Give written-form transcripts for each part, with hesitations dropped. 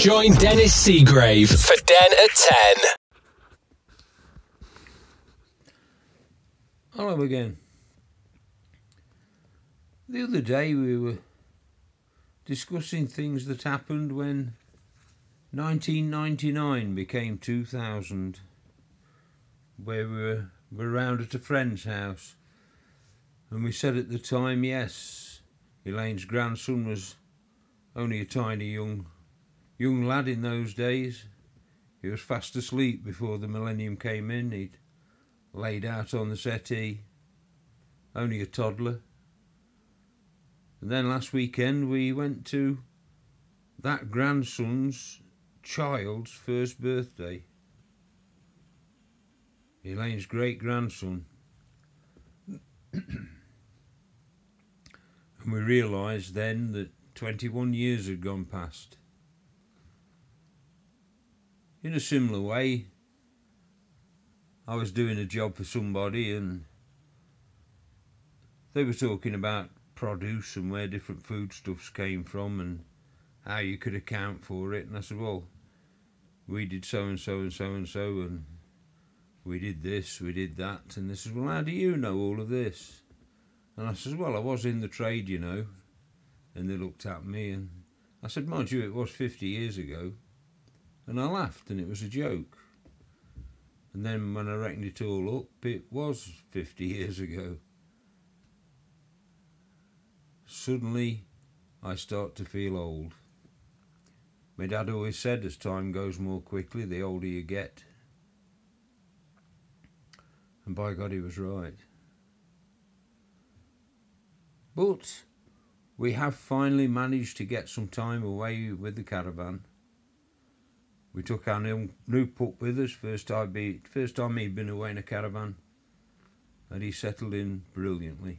Join Dennis Seagrave for Den at 10. Hello again. The other day we were discussing things that happened when 1999 became 2000, where we were round at a friend's house, and we said at the time, yes, Elaine's grandson was only a tiny young lad in those days. He was fast asleep before the millennium came in. He'd laid out on the settee, only a toddler. And then last weekend we went to that grandson's child's first birthday. Elaine's great-grandson. And we realised then that 21 years had gone past. In a similar way, I was doing a job for somebody and they were talking about produce and where different foodstuffs came from and how you could account for it. And I said, well, we did so and so and so and so, and we did this, we did that. And they said, well, how do you know all of this? And I said, well, I was in the trade, you know. And they looked at me and I said, mind you, it was 50 years ago. And I laughed and it was a joke. And then when I reckoned it all up, it was 50 years ago. Suddenly, I start to feel old. My dad always said, as time goes more quickly, the older you get. And by God, he was right. But we have finally managed to get some time away with the caravan. We took our new pup with us, first time he'd been away in a caravan, and he settled in brilliantly.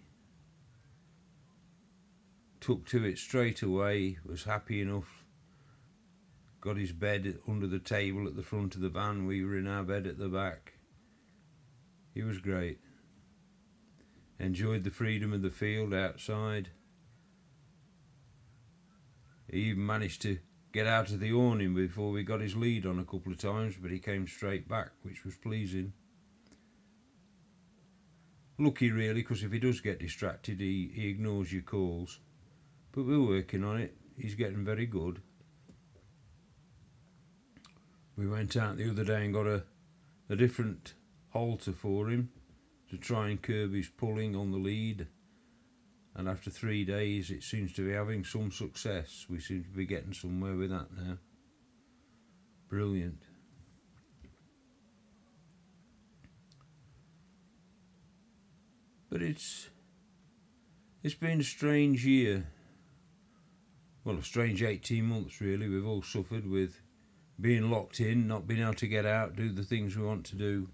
Took to it straight away, was happy enough, got his bed under the table at the front of the van, we were in our bed at the back. He was great. Enjoyed the freedom of the field outside. He even managed to get out of the awning before we got his lead on a couple of times, but he came straight back, which was pleasing. Lucky really, because if he does get distracted, he ignores your calls. But we're working on it. He's getting very good. We went out the other day and got a different halter for him to try and curb his pulling on the lead. And after 3 days, it seems to be having some success. We seem to be getting somewhere with that now. Brilliant. But it's been a strange year. Well, a strange 18 months, really. We've all suffered with being locked in, not being able to get out, do the things we want to do.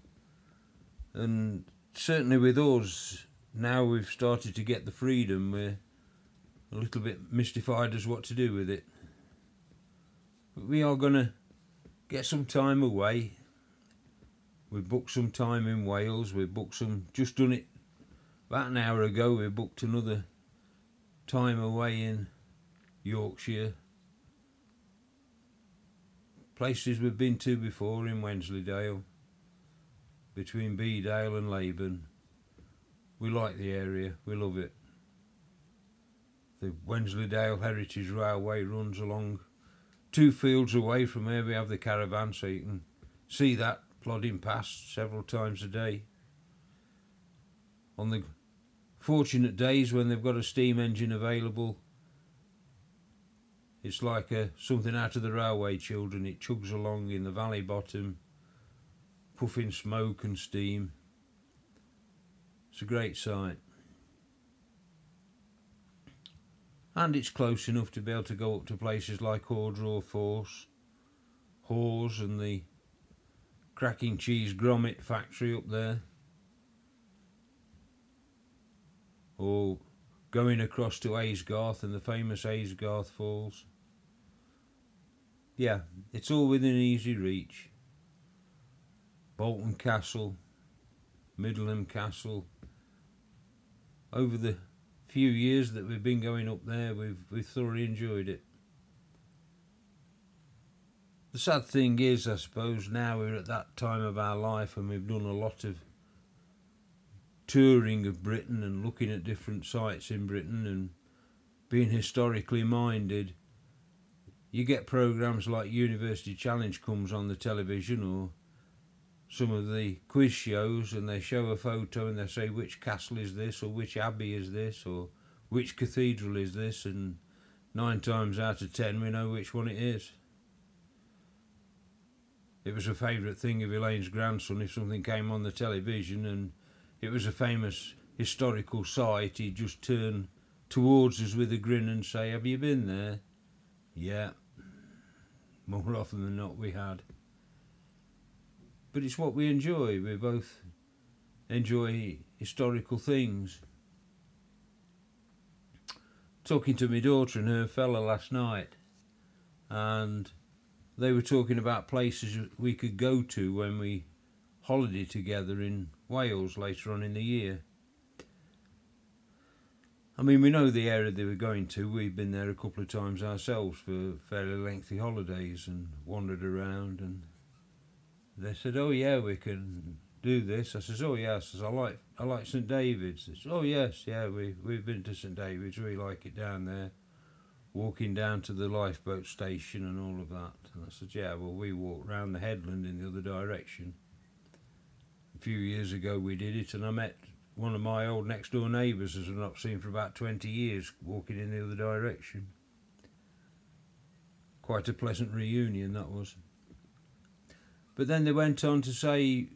And certainly with us, now we've started to get the freedom, we're a little bit mystified as what to do with it. But we are going to get some time away. We've booked some time in Wales. We've booked some, just done it about an hour ago, we booked another time away in Yorkshire. Places we've been to before in Wensleydale, between Beedale and Leyburn. We like the area, we love it. The Wensleydale Heritage Railway runs along 2 fields away from where we have the caravan, so you can see that plodding past several times a day. On the fortunate days when they've got a steam engine available, it's like something out of the Railway Children. It chugs along in the valley bottom, puffing smoke and steam. It's a great sight. And it's close enough to be able to go up to places like Hardraw Force, Hawes and the cracking cheese grommet factory up there. Or going across to Aysgarth and the famous Aysgarth Falls. Yeah, it's all within easy reach. Bolton Castle, Middleham Castle. Over the few years that we've been going up there, we've thoroughly enjoyed it. The sad thing is, I suppose, now we're at that time of our life and we've done a lot of touring of Britain and looking at different sites in Britain and being historically minded. You get programmes like University Challenge comes on the television, or some of the quiz shows, and they show a photo and they say which castle is this, or which abbey is this, or which cathedral is this, and 9 times out of 10 we know which one it is. It was a favourite thing of Elaine's grandson. If something came on the television and it was a famous historical site, he'd just turn towards us with a grin and say, "Have you been there?" Yeah, more often than not we had. But it's what we enjoy. We both enjoy historical things. Talking to my daughter and her fella last night, and they were talking about places we could go to when we holiday together in Wales later on in the year. I mean, we know the area they were going to. We've been there a couple of times ourselves for fairly lengthy holidays and wandered around, and they said, "Oh yeah, we can do this." I says, "Oh yes." I says, I like St. David's. They said, "Oh yes, yeah, we've been to St. David's. We like it down there, walking down to the lifeboat station and all of that." And I said, "Yeah, well, we walked round the headland in the other direction. A few years ago we did it, and I met one of my old next door neighbours, as I've not seen for about 20 years, walking in the other direction." Quite a pleasant reunion that was. But then they went on to say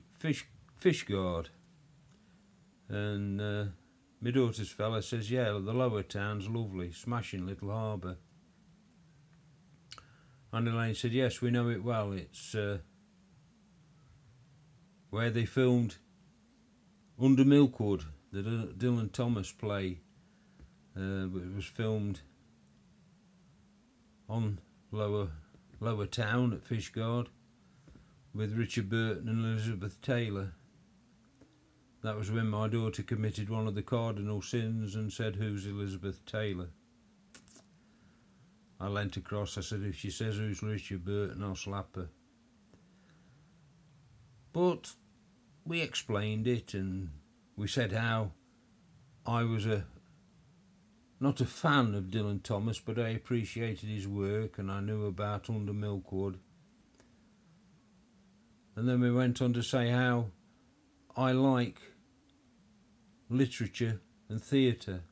Fishguard, and my daughter's fella says, "Yeah, the lower town's lovely, smashing little harbour." And Elaine said, "Yes, we know it well. It's where they filmed Under Milkwood, the Dylan Thomas play, but it was filmed on lower town at Fishguard with Richard Burton and Elizabeth Taylor. That was when my daughter committed one of the cardinal sins and said, 'Who's Elizabeth Taylor?' I leant across, I said, 'If she says who's Richard Burton, I'll slap her.' But we explained it, and we said how I was not a fan of Dylan Thomas, but I appreciated his work and I knew about Under Milkwood. And then we went on to say how I like literature and theatre.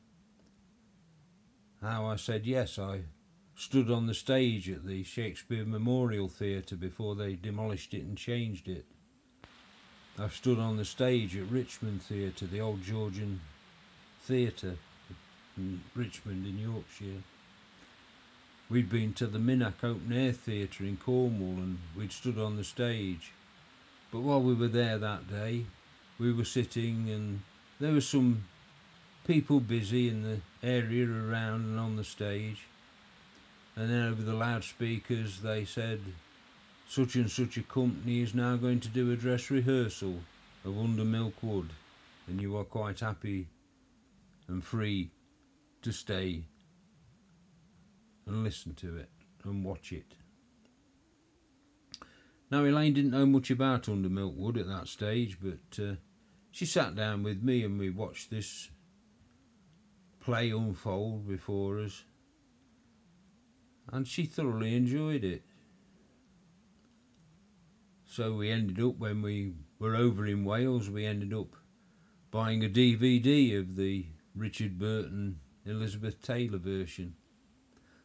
How I said, yes, I stood on the stage at the Shakespeare Memorial Theatre before they demolished it and changed it. I've stood on the stage at Richmond Theatre, the old Georgian Theatre in Richmond in Yorkshire. We'd been to the Minack Open Air Theatre in Cornwall and we'd stood on the stage. But while we were there that day, we were sitting and there were some people busy in the area around and on the stage. And then over the loudspeakers they said, "Such and such a company is now going to do a dress rehearsal of Under Milkwood, and you are quite happy and free to stay and listen to it and watch it." Now Elaine didn't know much about Under Milkwood at that stage, but she sat down with me and we watched this play unfold before us, and she thoroughly enjoyed it. So we ended up, when we were over in Wales, we ended up buying a DVD of the Richard Burton, Elizabeth Taylor version.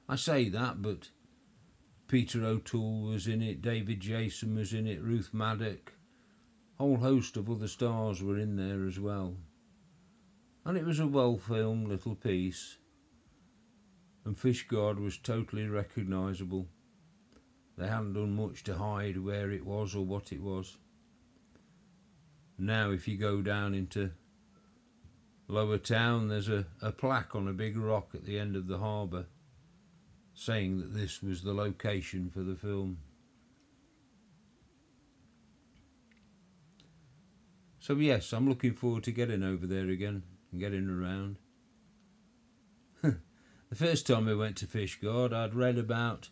I say that, but Peter O'Toole was in it, David Jason was in it, Ruth Madoc, a whole host of other stars were in there as well. And it was a well-filmed little piece, and Fishguard was totally recognisable. They hadn't done much to hide where it was or what it was. Now if you go down into lower town, there's a plaque on a big rock at the end of the harbour saying that this was the location for the film. So yes, I'm looking forward to getting over there again and getting around. The first time we went to Fishguard, I'd read about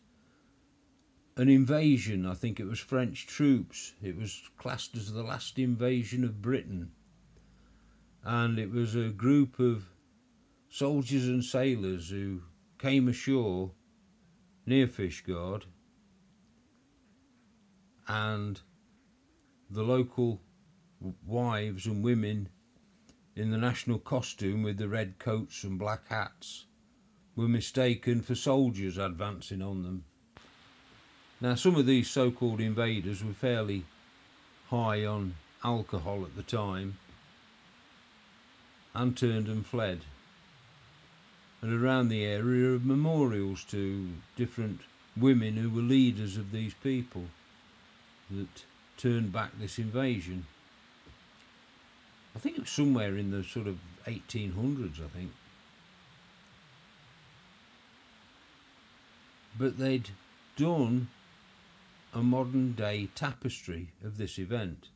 an invasion. I think it was French troops. It was classed as the last invasion of Britain. And it was a group of soldiers and sailors who came ashore near Fishguard, and the local wives and women in the national costume with the red coats and black hats were mistaken for soldiers advancing on them. Now, some of these so-called invaders were fairly high on alcohol at the time and turned and fled. And around the area are memorials to different women who were leaders of these people that turned back this invasion. I think it was somewhere in the sort of 1800s, I think. But they'd done a modern day tapestry of this event.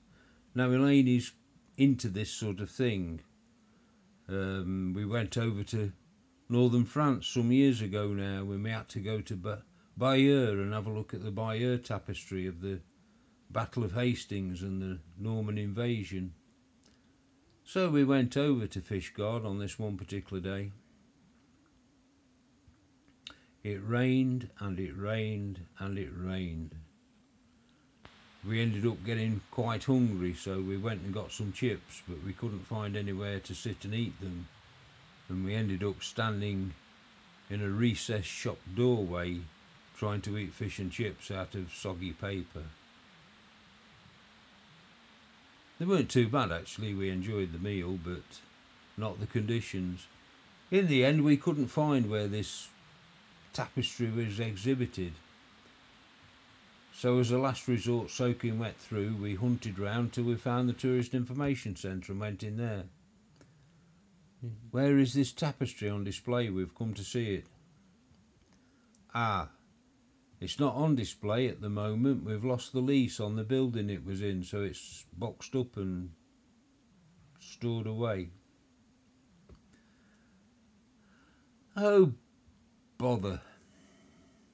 Now, Elaine is into this sort of thing. We went over to northern France some years ago now, when we had to go to Bayeux and have a look at the Bayeux tapestry of the Battle of Hastings and the Norman invasion. So we went over to Fishguard on this one particular day. It rained and it rained and it rained. We ended up getting quite hungry, so we went and got some chips, but we couldn't find anywhere to sit and eat them. And we ended up standing in a recessed shop doorway trying to eat fish and chips out of soggy paper. They weren't too bad, actually. We enjoyed the meal, but not the conditions. In the end, we couldn't find where this tapestry was exhibited. So as a last resort, soaking wet through, we hunted round till we found the Tourist Information Centre and went in there. Where is this tapestry on display? We've come to see it. Ah, it's not on display at the moment. We've lost the lease on the building it was in, so it's boxed up and stored away. Oh, bother.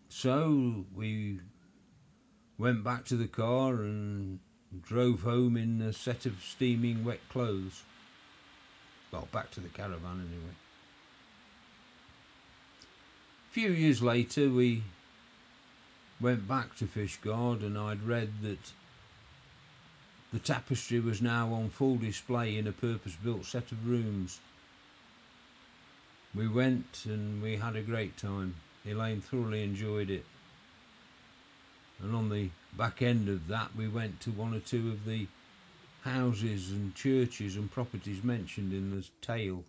So we went back to the car and drove home in a set of steaming wet clothes. Well, back to the caravan anyway. A few years later, we went back to Fishguard, and I'd read that the tapestry was now on full display in a purpose-built set of rooms. We went and we had a great time. Elaine thoroughly enjoyed it. And on the back end of that, we went to one or two of the houses and churches and properties mentioned in the tale,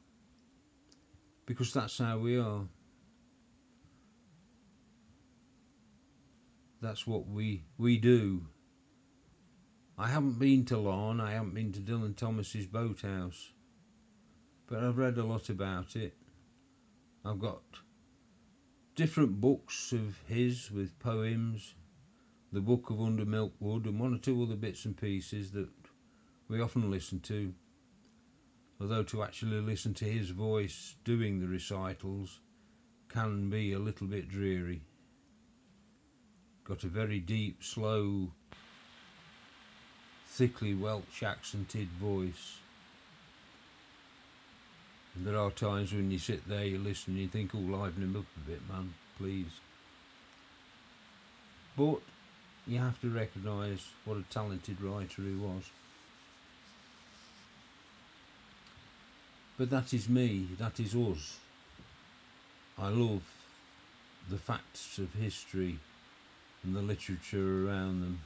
because that's how we are. That's what we do. I haven't been to Larne, I haven't been to Dylan Thomas's boathouse, but I've read a lot about it. I've got different books of his with poems, the book of Under Milkwood, and one or two other bits and pieces that we often listen to, although to actually listen to his voice doing the recitals can be a little bit dreary. Got a very deep, slow, thickly Welsh accented voice. And there are times when you sit there, you listen and you think, oh, liven him up a bit, man, please. But you have to recognise what a talented writer he was. But that is me, that is us. I love the facts of history and the literature around them.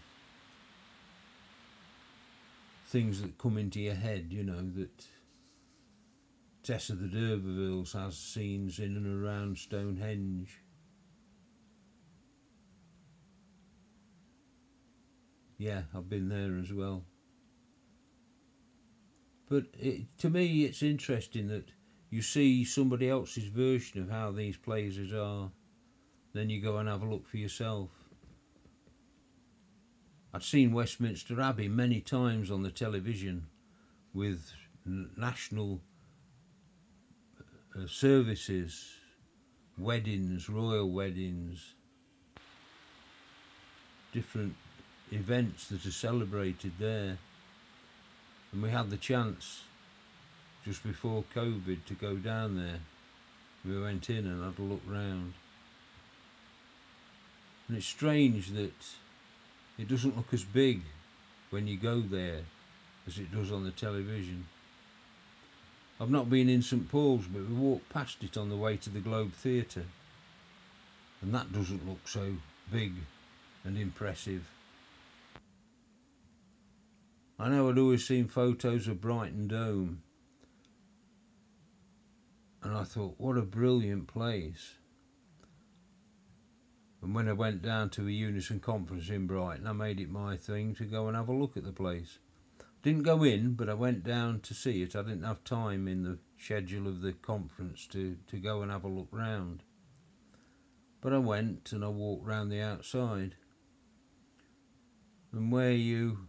Things that come into your head, you know, that Tessa the D'Urbervilles has scenes in and around Stonehenge. Yeah, I've been there as well. But to me, it's interesting that you see somebody else's version of how these places are, then you go and have a look for yourself. I'd seen Westminster Abbey many times on the television with national services, weddings, royal weddings. different events that are celebrated there. And we had the chance just before COVID to go down there. We went in and had a look round. And it's strange that it doesn't look as big when you go there as it does on the television. I've not been in St Paul's, but we walked past it on the way to the Globe Theatre, and that doesn't look so big and impressive. I know I'd always seen photos of Brighton Dome, and I thought, what a brilliant place. And when I went down to a Unison conference in Brighton, I made it my thing to go and have a look at the place. Didn't go in, but I went down to see it. I didn't have time in the schedule of the conference to go and have a look round. But I went and I walked round the outside. And where you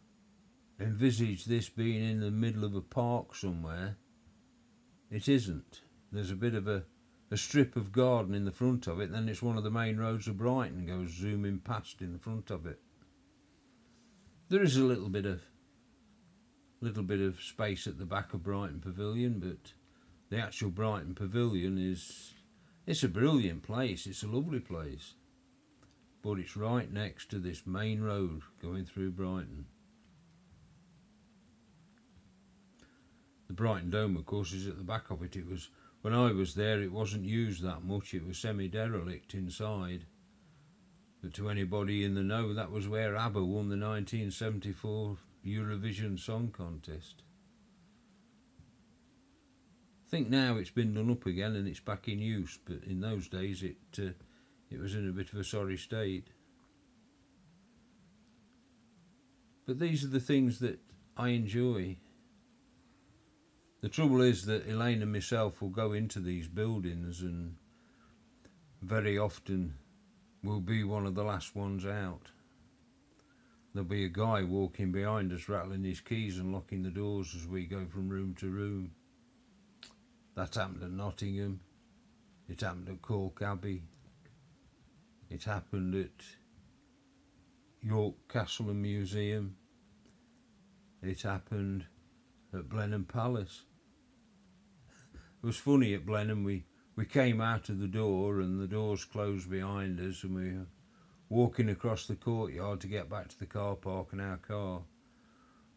envisage this being in the middle of a park somewhere, it isn't. There's a bit of a strip of garden in the front of it, and then it's one of the main roads of Brighton, goes zooming past in the front of it. There is a little bit of space at the back of Brighton Pavilion, but the actual Brighton Pavilion is, it's a brilliant place, it's a lovely place, but it's right next to this main road going through Brighton. The Brighton Dome, of course, is at the back of it. It was, when I was there, it wasn't used that much, it was semi-derelict inside. But to anybody in the know, that was where ABBA won the 1974 Eurovision Song Contest. I think now it's been done up again and it's back in use, but in those days it was in a bit of a sorry state. But these are the things that I enjoy. The trouble is that Elaine and myself will go into these buildings and very often we'll be one of the last ones out. There'll be a guy walking behind us rattling his keys and locking the doors as we go from room to room. That happened at Nottingham, it happened at Cork Abbey, it happened at York Castle and Museum, it happened at Blenheim Palace. It was funny at Blenheim, we came out of the door and the doors closed behind us and we were walking across the courtyard to get back to the car park and our car,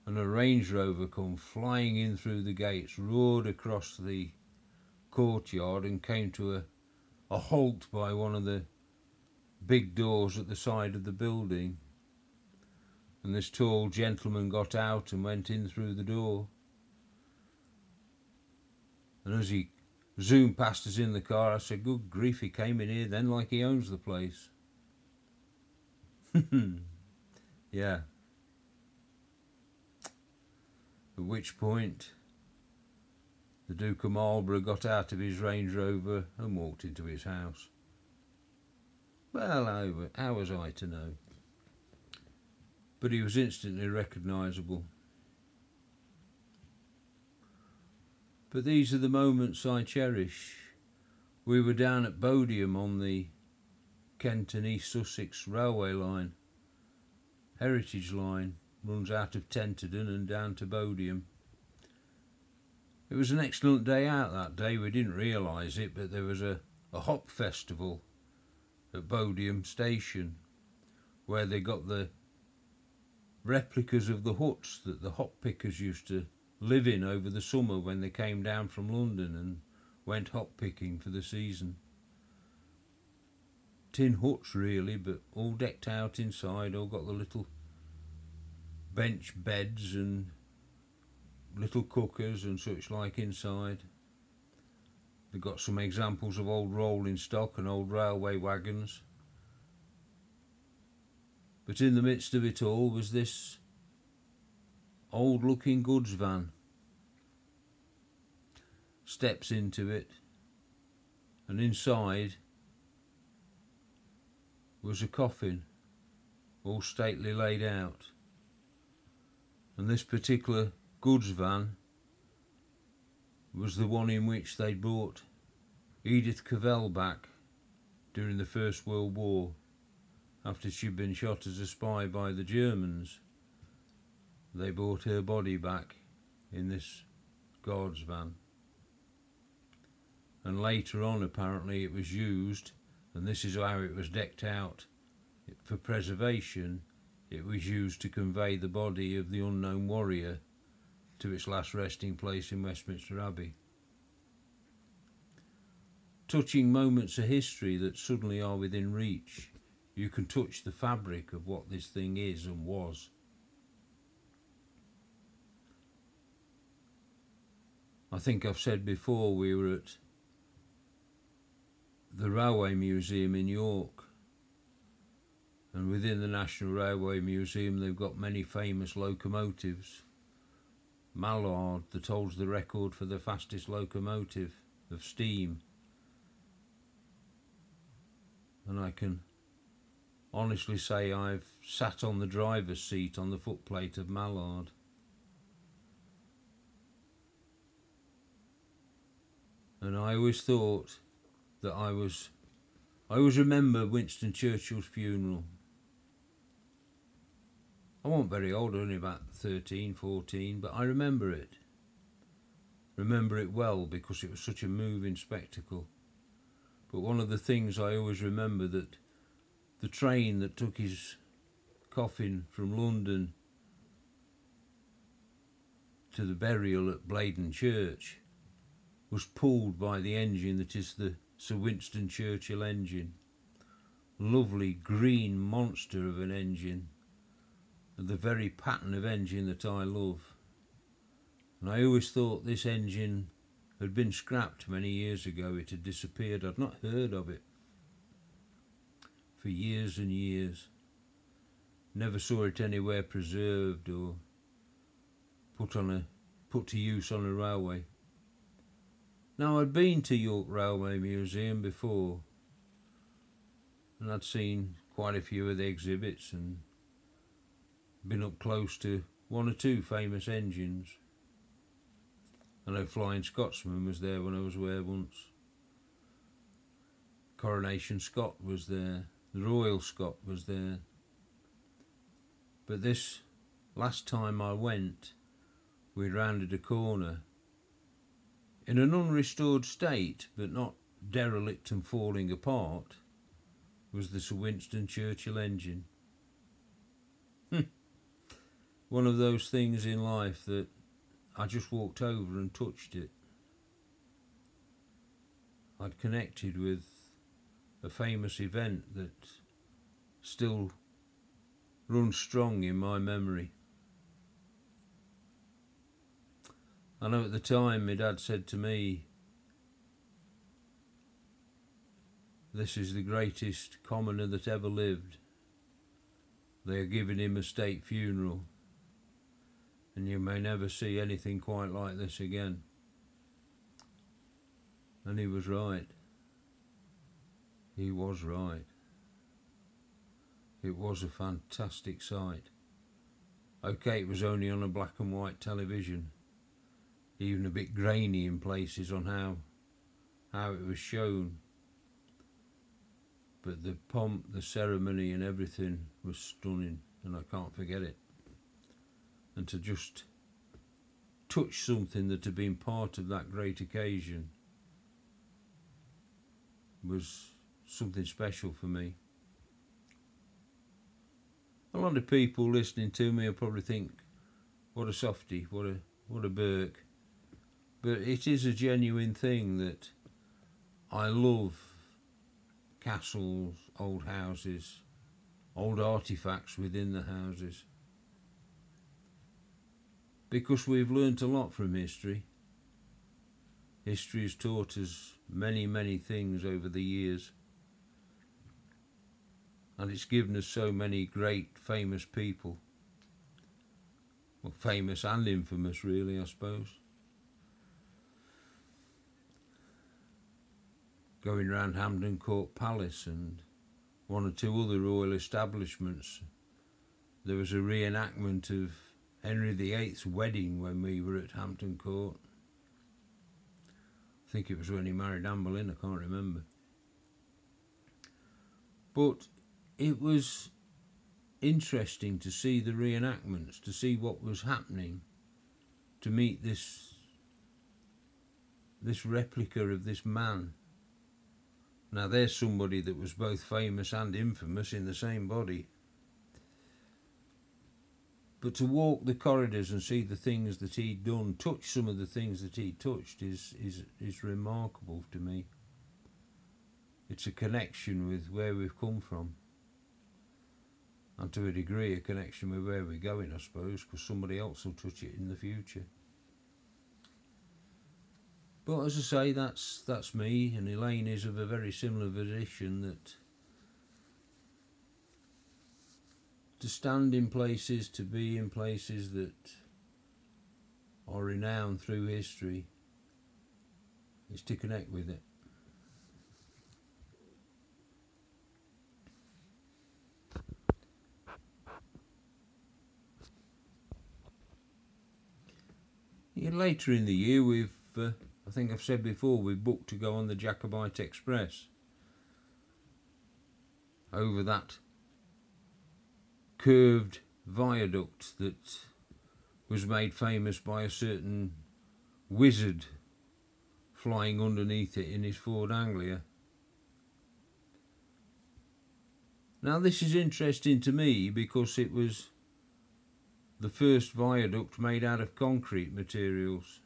and a Range Rover come flying in through the gates, roared across the courtyard and came to a halt by one of the big doors at the side of the building, and this tall gentleman got out and went in through the door, and as he zoomed past us in the car I said, good grief, he came in here then like he owns the place. Yeah. At which point the Duke of Marlborough got out of his Range Rover and walked into his house. Well, how was I to know? But he was instantly recognisable. But these are the moments I cherish. We were down at Bodiam on the Kent and East Sussex railway line. Heritage line runs out of Tenterden and down to Bodiam. It was an excellent day out that day, we didn't realise it, but there was a hop festival at Bodiam station where they got the replicas of the huts that the hop pickers used to live in over the summer when they came down from London and went hop picking for the season. Tin huts really, but all decked out inside, all got the little bench beds and little cookers and such like inside. They've got some examples of old rolling stock and old railway wagons. But in the midst of it all was this old looking goods van. Steps into it, and inside was a coffin, all stately laid out. And this particular goods van was the one in which they brought Edith Cavell back during the First World War after she'd been shot as a spy by the Germans. They brought her body back in this guards van. And later on, apparently, it was used, and this is how it was decked out, for preservation. It was used to convey the body of the unknown warrior to its last resting place in Westminster Abbey. Touching moments of history that suddenly are within reach. You can touch the fabric of what this thing is and was. I think I've said before, we were at the Railway Museum in York, and within the National Railway Museum they've got many famous locomotives. Mallard, that holds the record for the fastest locomotive of steam. And I can honestly say I've sat on the driver's seat on the footplate of Mallard. And I always thought that I always remember Winston Churchill's funeral. I wasn't very old, only about 13, 14, but I remember it. Remember it well because it was such a moving spectacle. But one of the things I always remember, that the train that took his coffin from London to the burial at Bladon Church was pulled by the engine that is the Sir Winston Churchill engine. Lovely green monster of an engine, the very pattern of engine that I love. And I always thought this engine had been scrapped many years ago. It had disappeared. I'd not heard of it for years and years. Never saw it anywhere preserved or put to use on a railway. Now, I'd been to York Railway Museum before, and I'd seen quite a few of the exhibits and been up close to one or two famous engines. I know Flying Scotsman was there when I was there once. Coronation Scot was there. The Royal Scot was there. But this last time I went, we rounded a corner in an unrestored state, but not derelict and falling apart, was the Sir Winston Churchill engine. One of those things in life that I just walked over and touched it. I'd connected with a famous event that still runs strong in my memory. I know at the time my dad said to me, "This is the greatest commoner that ever lived. They are giving him a state funeral. And you may never see anything quite like this again." And he was right. He was right. It was a fantastic sight. Okay, it was only on a black and white television, even a bit grainy in places on how it was shown. But the pomp, the ceremony and everything was stunning, and I can't forget it. And to just touch something that had been part of that great occasion was something special for me. A lot of people listening to me will probably think, what a softie, what a Burke. But it is a genuine thing that I love castles, old houses, old artefacts within the houses. Because we've learnt a lot from history. History has taught us many, many things over the years. And it's given us so many great, famous people. Well, famous and infamous, really, I suppose. Going round Hampden Court Palace and one or two other royal establishments, there was a reenactment of Henry VIII's wedding when we were at Hampton Court. I think it was when he married Anne Boleyn, I can't remember. But it was interesting to see the reenactments, to see what was happening, to meet this replica of this man. Now there's somebody that was both famous and infamous in the same body. But to walk the corridors and see the things that he'd done, touch some of the things that he touched, is remarkable to me. It's a connection with where we've come from. And to a degree, a connection with where we're going, I suppose, because somebody else will touch it in the future. But as I say, that's me, and Elaine is of a very similar position, that to stand in places, to be in places that are renowned through history, is to connect with it. Later in the year, we've, I think I've said before, we booked to go on the Jacobite Express over that curved viaduct that was made famous by a certain wizard flying underneath it in his Ford Anglia. Now this is interesting to me because it was the first viaduct made out of concrete materials.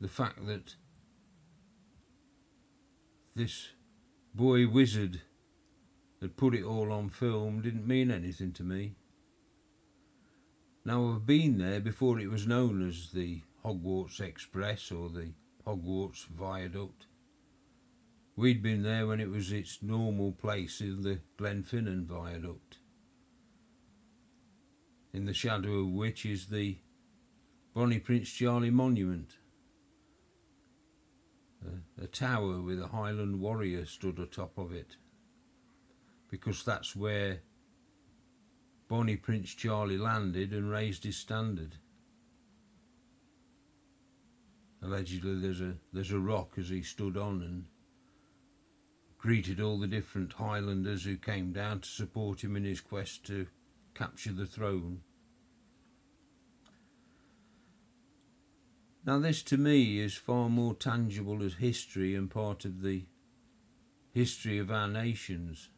The fact that this boy wizard had put it all on film didn't mean anything to me. Now I've been there before it was known as the Hogwarts Express or the Hogwarts Viaduct. We'd been there when it was its normal place in the Glenfinnan Viaduct, in the shadow of which is the Bonnie Prince Charlie Monument. A tower with a Highland warrior stood atop of it, because that's where Bonnie Prince Charlie landed and raised his standard. Allegedly there's a rock as he stood on and greeted all the different Highlanders who came down to support him in his quest to capture the throne. Now this to me is far more tangible as history and part of the history of our nations.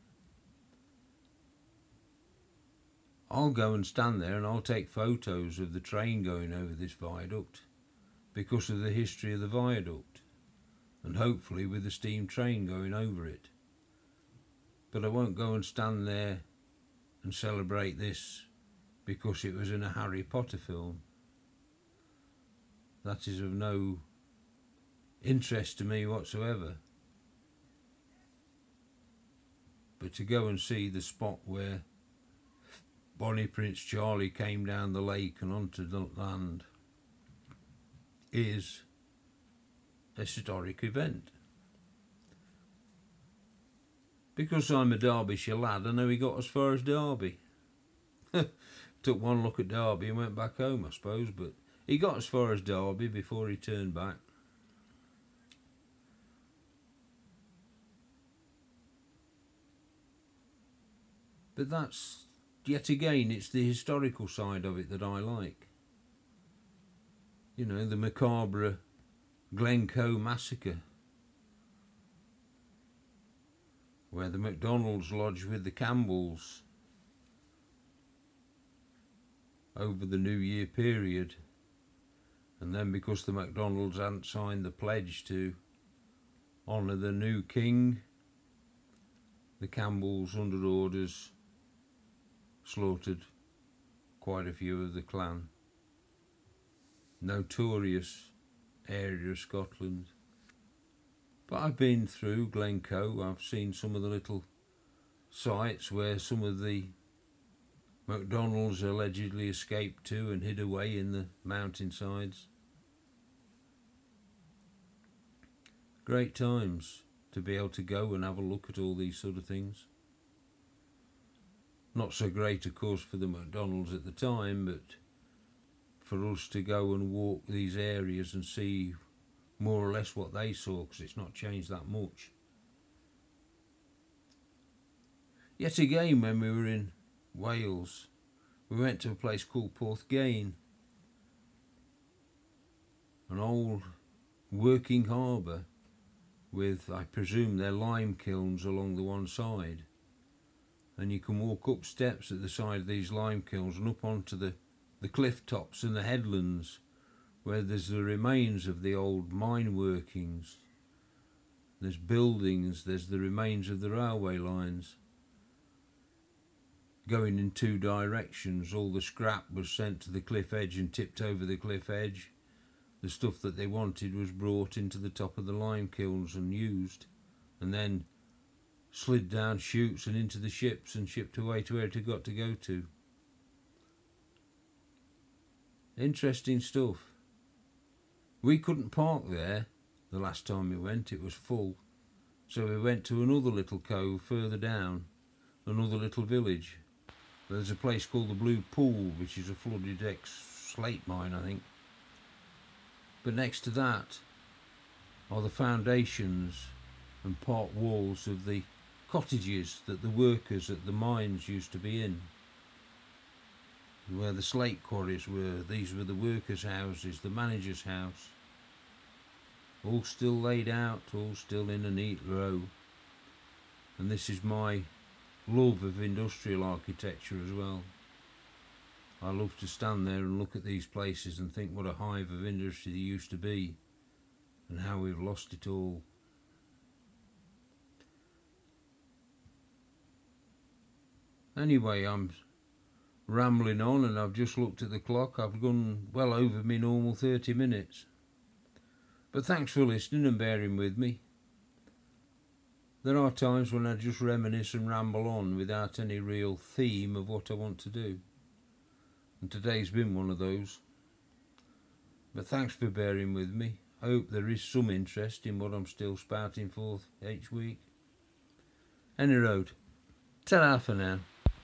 I'll go and stand there and I'll take photos of the train going over this viaduct because of the history of the viaduct, and hopefully with the steam train going over it. But I won't go and stand there and celebrate this because it was in a Harry Potter film. That is of no interest to me whatsoever. But to go and see the spot where Bonnie Prince Charlie came down the lake and onto the land is a historic event. Because I'm a Derbyshire lad, I know he got as far as Derby. Took one look at Derby and went back home, I suppose, but he got as far as Derby before he turned back. But that's, yet again, it's the historical side of it that I like. You know, the macabre Glencoe massacre, where the MacDonalds lodged with the Campbells over the New Year period, and then because the MacDonalds hadn't signed the pledge to honour the new king, the Campbells under orders slaughtered quite a few of the clan. Notorious area of Scotland. But I've been through Glencoe, I've seen some of the little sites where some of the MacDonalds allegedly escaped to and hid away in the mountainsides. Great times to be able to go and have a look at all these sort of things. Not so great, of course, for the MacDonalds at the time, but for us to go and walk these areas and see more or less what they saw, because it's not changed that much. Yet again, when we were in Wales, we went to a place called Porthgain, an old working harbour with, I presume, their lime kilns along the one side. And you can walk up steps at the side of these lime kilns and up onto the cliff tops and the headlands where there's the remains of the old mine workings. There's buildings, there's the remains of the railway lines. Going in two directions, all the scrap was sent to the cliff edge and tipped over the cliff edge. The stuff that they wanted was brought into the top of the lime kilns and used, and then slid down chutes and into the ships and shipped away to where it had got to go to. Interesting stuff. We couldn't park there the last time we went, it was full, so we went to another little cove further down, another little village. There's a place called the Blue Pool, which is a flooded ex-slate mine, I think. But next to that are the foundations and part walls of the cottages that the workers at the mines used to be in. Where the slate quarries were, these were the workers' houses, the manager's house. All still laid out, all still in a neat row. And this is my love of industrial architecture as well. I love to stand there and look at these places and think what a hive of industry they used to be and how we've lost it all. Anyway, I'm rambling on and I've just looked at the clock. I've gone well over my normal 30 minutes. But thanks for listening and bearing with me. There are times when I just reminisce and ramble on without any real theme of what I want to do. And today's been one of those. But thanks for bearing with me. I hope there is some interest in what I'm still spouting forth each week. Any road. Ta-ra for now.